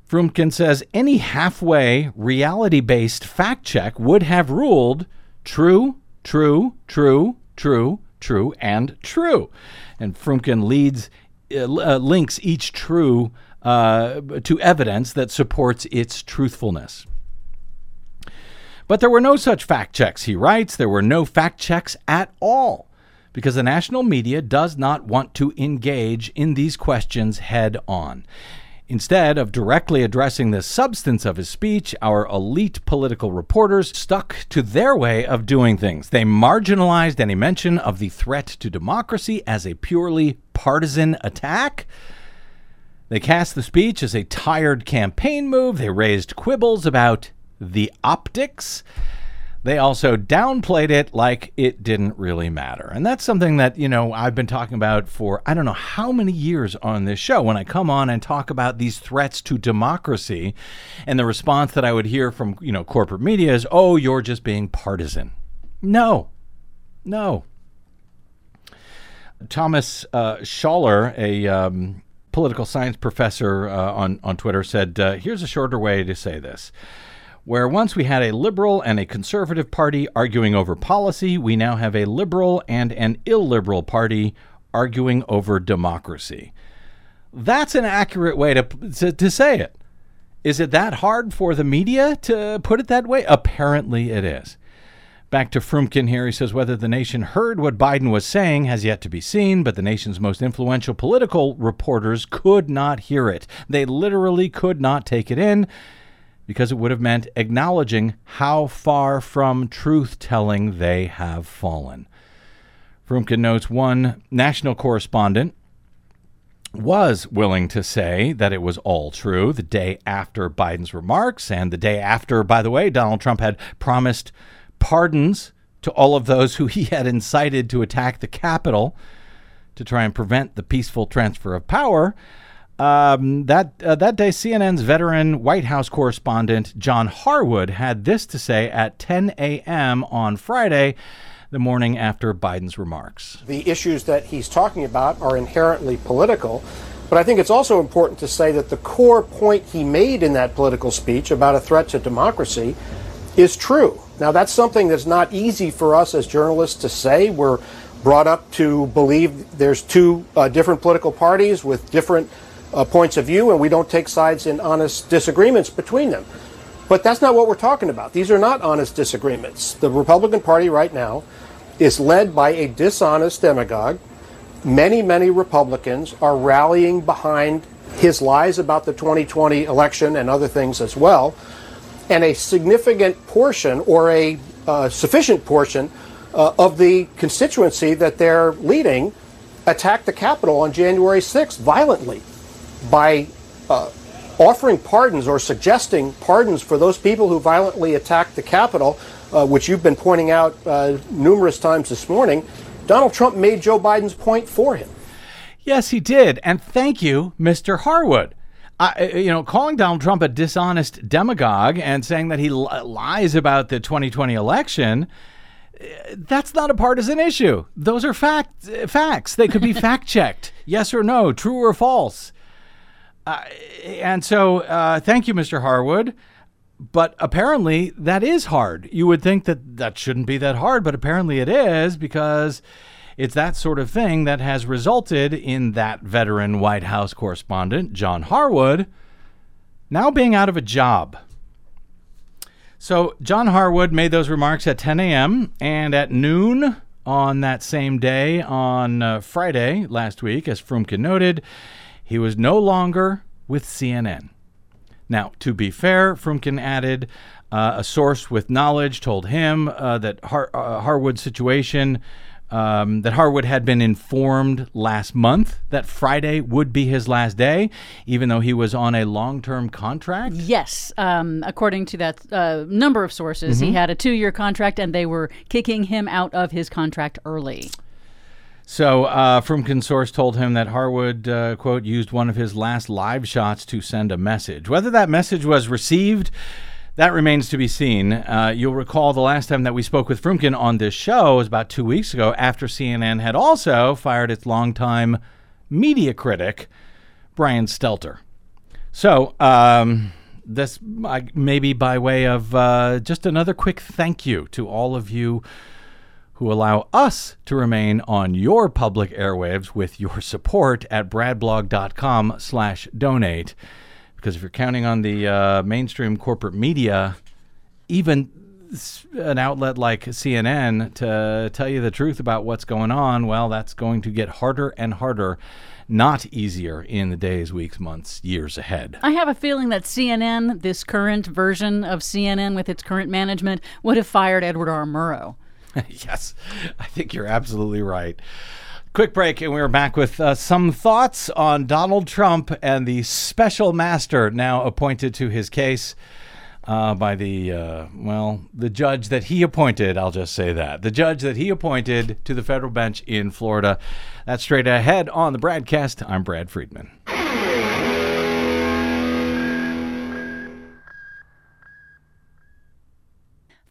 Frumkin says any halfway reality-based fact check would have ruled true, true, true, true, true, and true. And Frumkin leads, uh, links each true uh, to evidence that supports its truthfulness. But there were no such fact checks, he writes. There were no fact checks at all because the national media does not want to engage in these questions head on. Instead of directly addressing the substance of his speech, our elite political reporters stuck to their way of doing things. They marginalized any mention of the threat to democracy as a purely partisan attack. They cast the speech as a tired campaign move. They raised quibbles about the optics. They also downplayed it like it didn't really matter. And that's something that, you know, I've been talking about for I don't know how many years on this show when I come on and talk about these threats to democracy. And the response that I would hear from, you know, corporate media is, oh, you're just being partisan. No, no. Thomas uh, Schaller, a um, political science professor uh, on, on Twitter, said, uh, here's a shorter way to say this. Where once we had a liberal and a conservative party arguing over policy, we now have a liberal and an illiberal party arguing over democracy. That's an accurate way to, to to say it. Is it that hard for the media to put it that way? Apparently it is. Back to Frumkin here. He says whether the nation heard what Biden was saying has yet to be seen, but the nation's most influential political reporters could not hear it. They literally could not take it in because it would have meant acknowledging how far from truth-telling they have fallen. Frumkin notes one national correspondent was willing to say that it was all true the day after Biden's remarks, and the day after, by the way, Donald Trump had promised pardons to all of those who he had incited to attack the Capitol to try and prevent the peaceful transfer of power. Um, that uh, that day, C N N's veteran White House correspondent John Harwood had this to say at ten a.m. on Friday, the morning after Biden's remarks. The issues that he's talking about are inherently political, but I think it's also important to say that the core point he made in that political speech about a threat to democracy is true. Now, that's something that's not easy for us as journalists to say. We're brought up to believe there's two uh, different political parties with different uh, points of view, and we don't take sides in honest disagreements between them. But that's not what we're talking about. These are not honest disagreements. The Republican Party right now is led by a dishonest demagogue. Many, many Republicans are rallying behind his lies about the twenty twenty election and other things as well. And a significant portion, or a uh, sufficient portion, uh, of the constituency that they're leading attacked the Capitol on January sixth violently by uh, offering pardons or suggesting pardons for those people who violently attacked the Capitol, uh, which you've been pointing out uh, numerous times this morning. Donald Trump made Joe Biden's point for him. Yes, he did. And thank you, Mister Harwood. I, you know, calling Donald Trump a dishonest demagogue and saying that he li- lies about the twenty twenty election, that's not a partisan issue. Those are fact, facts. They could be fact-checked, yes or no, true or false. Uh, and so uh, thank you, Mister Harwood. But apparently that is hard. You would think that that shouldn't be that hard, but apparently it is, because it's that sort of thing that has resulted in that veteran White House correspondent, John Harwood, now being out of a job. So John Harwood made those remarks at ten a.m. and at noon on that same day, on uh, Friday last week, as Frumkin noted, he was no longer with C N N. Now, to be fair, Frumkin added, uh, a source with knowledge told him uh, that Har- uh, Harwood's situation Um, that Harwood had been informed last month that Friday would be his last day, even though he was on a long-term contract? Yes. Um, according to that uh, number of sources, mm-hmm. he had a two-year contract, and they were kicking him out of his contract early. So uh, Frumkin's source told him that Harwood, uh, quote, used one of his last live shots to send a message. Whether that message was received, that remains to be seen. Uh, you'll recall the last time that we spoke with Frumkin on this show was about two weeks ago, after C N N had also fired its longtime media critic, Brian Stelter. So um, this uh, maybe by way of uh, just another quick thank you to all of you who allow us to remain on your public airwaves with your support at bradblog.com slash donate. Because if you're counting on the uh, mainstream corporate media, even an outlet like C N N, to tell you the truth about what's going on, well, that's going to get harder and harder, not easier, in the days, weeks, months, years ahead. I have a feeling that C N N, this current version of C N N with its current management, would have fired Edward R. Murrow. Yes, I think you're absolutely right. Quick break, and we're back with uh, some thoughts on Donald Trump and the special master now appointed to his case uh, by the, uh, well, the judge that he appointed. I'll just say that. The judge that he appointed to the federal bench in Florida. That's straight ahead on the Bradcast. I'm Brad Friedman.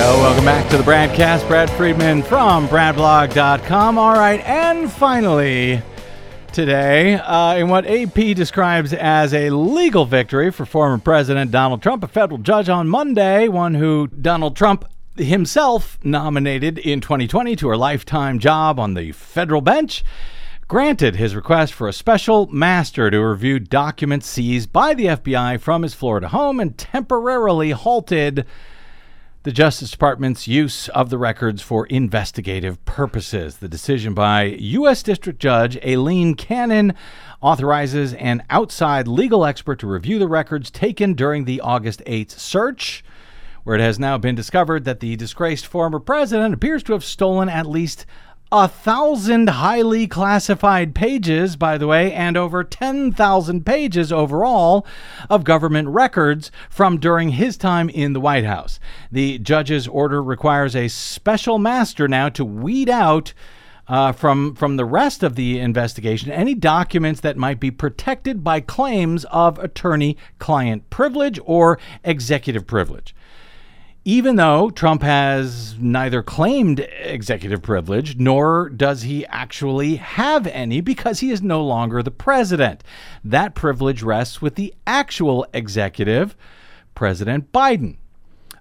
go. Welcome back to the Bradcast. Brad Friedman from Brad Blog dot com. All right, and finally, today, uh, in what A P describes as a legal victory for former President Donald Trump, a federal judge on Monday, one who Donald Trump himself nominated in twenty twenty to a lifetime job on the federal bench, granted his request for a special master to review documents seized by the F B I from his Florida home and temporarily halted the Justice Department's use of the records for investigative purposes. The decision by U S District Judge Aileen Cannon authorizes an outside legal expert to review the records taken during the August eighth search, where it has now been discovered that the disgraced former president appears to have stolen at least A thousand highly classified pages, by the way, and over ten thousand pages overall of government records from during his time in the White House. The judge's order requires a special master now to weed out uh, from, from the rest of the investigation any documents that might be protected by claims of attorney-client privilege or executive privilege. Even though Trump has neither claimed executive privilege, nor does he actually have any, because he is no longer the president. That privilege rests with the actual executive, President Biden.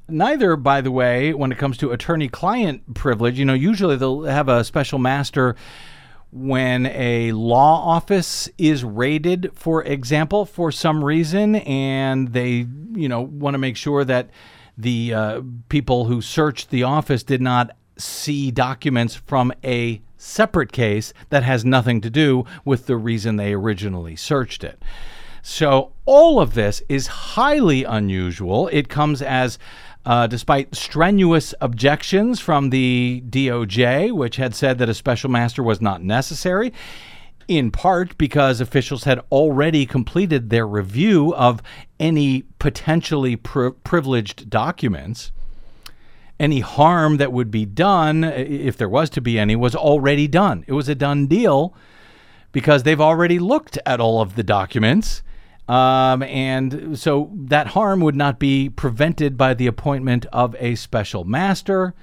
Neither, by the way, when it comes to attorney-client privilege, you know, usually they'll have a special master when a law office is raided, for example, for some reason, and they, you know, want to make sure that the uh, people who searched the office did not see documents from a separate case that has nothing to do with the reason they originally searched it. So all of this is highly unusual. It comes as, uh, despite strenuous objections from the D O J, which had said that a special master was not necessary, in part because officials had already completed their review of any potentially pri- privileged documents. Any harm that would be done, if there was to be any, was already done. It was a done deal because they've already looked at all of the documents. Um, and so that harm would not be prevented by the appointment of a special master.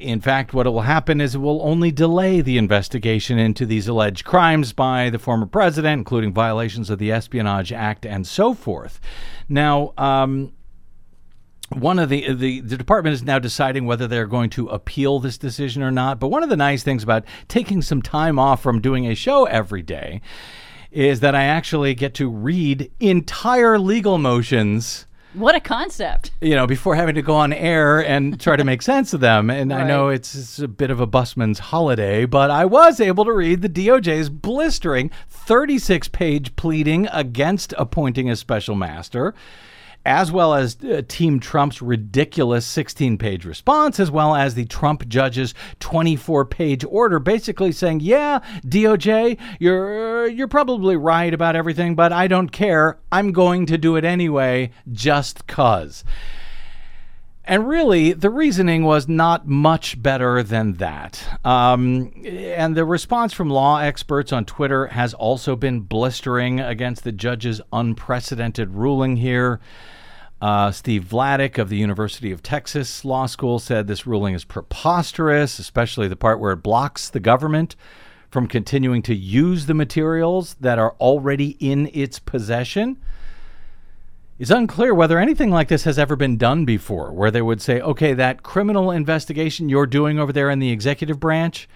In fact, what will happen is it will only delay the investigation into these alleged crimes by the former president, including violations of the Espionage Act and so forth. Now, um, one of the, the the department is now deciding whether they're going to appeal this decision or not. But one of the nice things about taking some time off from doing a show every day is that I actually get to read entire legal motions. What a concept. You know, before having to go on air and try to make sense of them. And right. I know it's, it's a bit of a busman's holiday, but I was able to read the D O J's blistering thirty-six page pleading against appointing a special master, as well as uh, Team Trump's ridiculous sixteen page response, as well as the Trump judge's twenty-four page order basically saying, yeah, D O J, you're you're probably right about everything, but I don't care. I'm going to do it anyway, just 'cause. And really, the reasoning was not much better than that. Um, and the response from law experts on Twitter has also been blistering against the judge's unprecedented ruling here. Uh, Steve Vladek of the University of Texas Law School said this ruling is preposterous, especially the part where it blocks the government from continuing to use the materials that are already in its possession. It's unclear whether anything like this has ever been done before, where they would say, okay, that criminal investigation you're doing over there in the executive branch,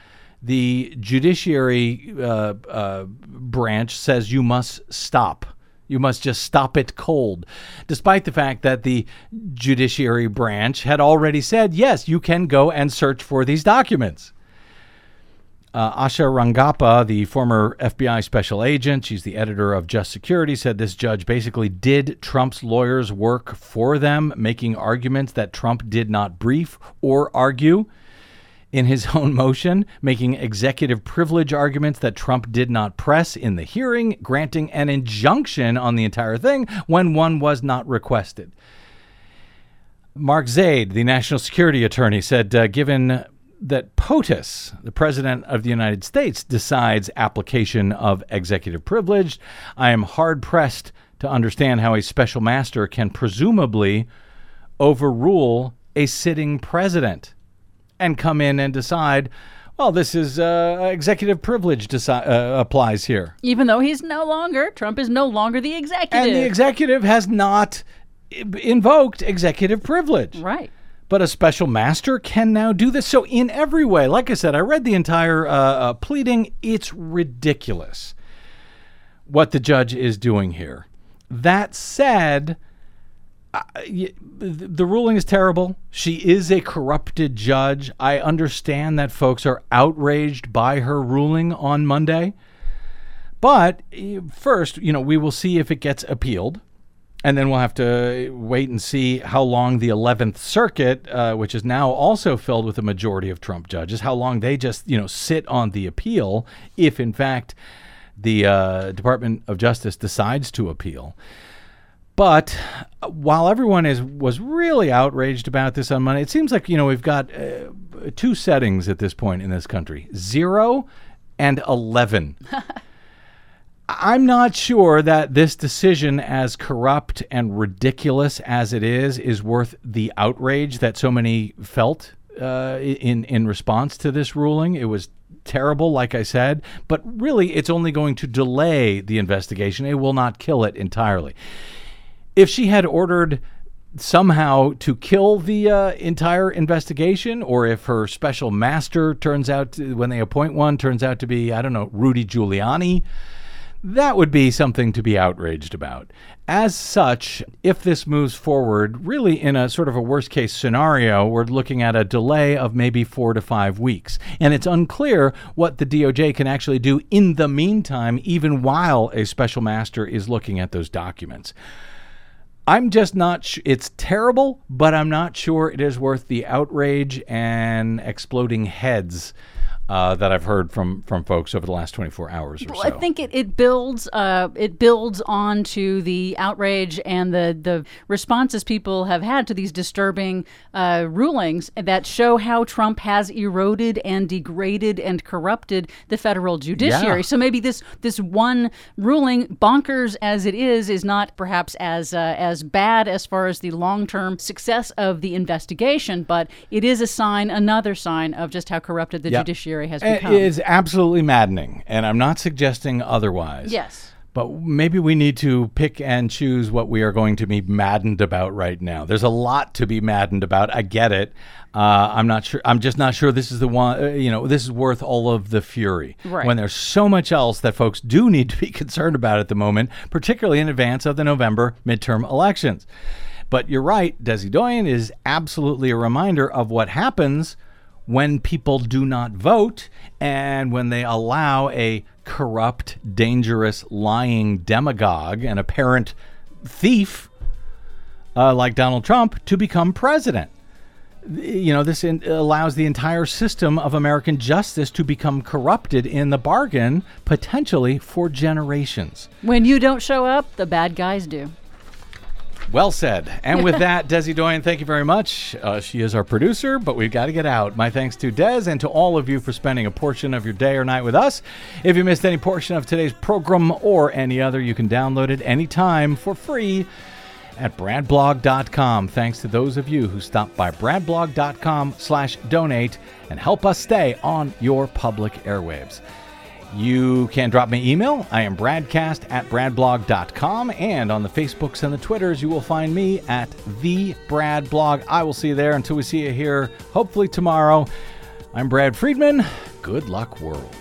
the judiciary uh, uh, branch says you must stop. You must just stop it cold, despite the fact that the judiciary branch had already said, yes, you can go and search for these documents. Uh, Asha Rangappa, the former F B I special agent, she's the editor of Just Security, said this judge basically did Trump's lawyers' work for them, making arguments that Trump did not brief or argue in his own motion, making executive privilege arguments that Trump did not press in the hearing, granting an injunction on the entire thing when one was not requested. Mark Zaid, the national security attorney, said, uh, given that POTUS, the president of the United States, decides application of executive privilege, I am hard-pressed to understand how a special master can presumably overrule a sitting president and come in and decide, well, this is uh, executive privilege deci- uh, applies here. Even though he's no longer, Trump is no longer the executive. And the executive has not invoked executive privilege. Right. But a special master can now do this. So in every way, like I said, I read the entire uh, uh, pleading. It's ridiculous what the judge is doing here. That said, uh, the ruling is terrible. She is a corrupted judge. I understand that folks are outraged by her ruling on Monday. But first, you know, we will see if it gets appealed. And then we'll have to wait and see how long the eleventh Circuit, uh, which is now also filled with a majority of Trump judges, how long they just, you know, sit on the appeal if, in fact, the uh, Department of Justice decides to appeal. But while everyone is was really outraged about this on Monday, it seems like, you know, we've got uh, two settings at this point in this country, zero and eleven. I'm not sure that this decision, as corrupt and ridiculous as it is, is worth the outrage that so many felt uh, in, in response to this ruling. It was terrible, like I said, but really it's only going to delay the investigation. It will not kill it entirely. If she had ordered somehow to kill the uh, entire investigation, or if her special master turns out, to, when they appoint one, turns out to be, I don't know, Rudy Giuliani, that would be something to be outraged about. As such, if this moves forward, really in a sort of a worst-case scenario, we're looking at a delay of maybe four to five weeks. And it's unclear what the D O J can actually do in the meantime, even while a special master is looking at those documents. I'm just not sh- it's terrible, but I'm not sure it is worth the outrage and exploding heads Uh, that I've heard from from folks over the last twenty-four hours or well, so. I think it, it builds uh, it builds on to the outrage and the, the responses people have had to these disturbing uh, rulings that show how Trump has eroded and degraded and corrupted the federal judiciary. Yeah. So maybe this this one ruling, bonkers as it is, is not perhaps as uh, as bad as far as the long-term success of the investigation, but it is a sign, another sign of just how corrupted the yep. judiciary has become. It is absolutely maddening, and I'm not suggesting otherwise. Yes. But maybe we need to pick and choose what we are going to be maddened about right now. There's a lot to be maddened about. I get it. Uh, I'm not sure. I'm just not sure this is the one, uh, you know, this is worth all of the fury. Right. When there's so much else that folks do need to be concerned about at the moment, particularly in advance of the November midterm elections. But you're right. Desi Doyen is absolutely a reminder of what happens when people do not vote and when they allow a corrupt, dangerous, lying demagogue and apparent thief uh, like Donald Trump to become president. You know, this in- allows the entire system of American justice to become corrupted in the bargain, potentially for generations. When you don't show up, the bad guys do. Well said. And with that, Desi Doyen, thank you very much. Uh, she is our producer, but we've got to get out. My thanks to Des and to all of you for spending a portion of your day or night with us. If you missed any portion of today's program or any other, you can download it anytime for free at brad blog dot com. Thanks to those of you who stop by brad blog dot com slash donate and help us stay on your public airwaves. You can drop me email. I am bradcast at brad blog dot com. And on the Facebooks and the Twitters, you will find me at the Brad Blog. I will see you there until we see you here, hopefully tomorrow. I'm Brad Friedman. Good luck, world.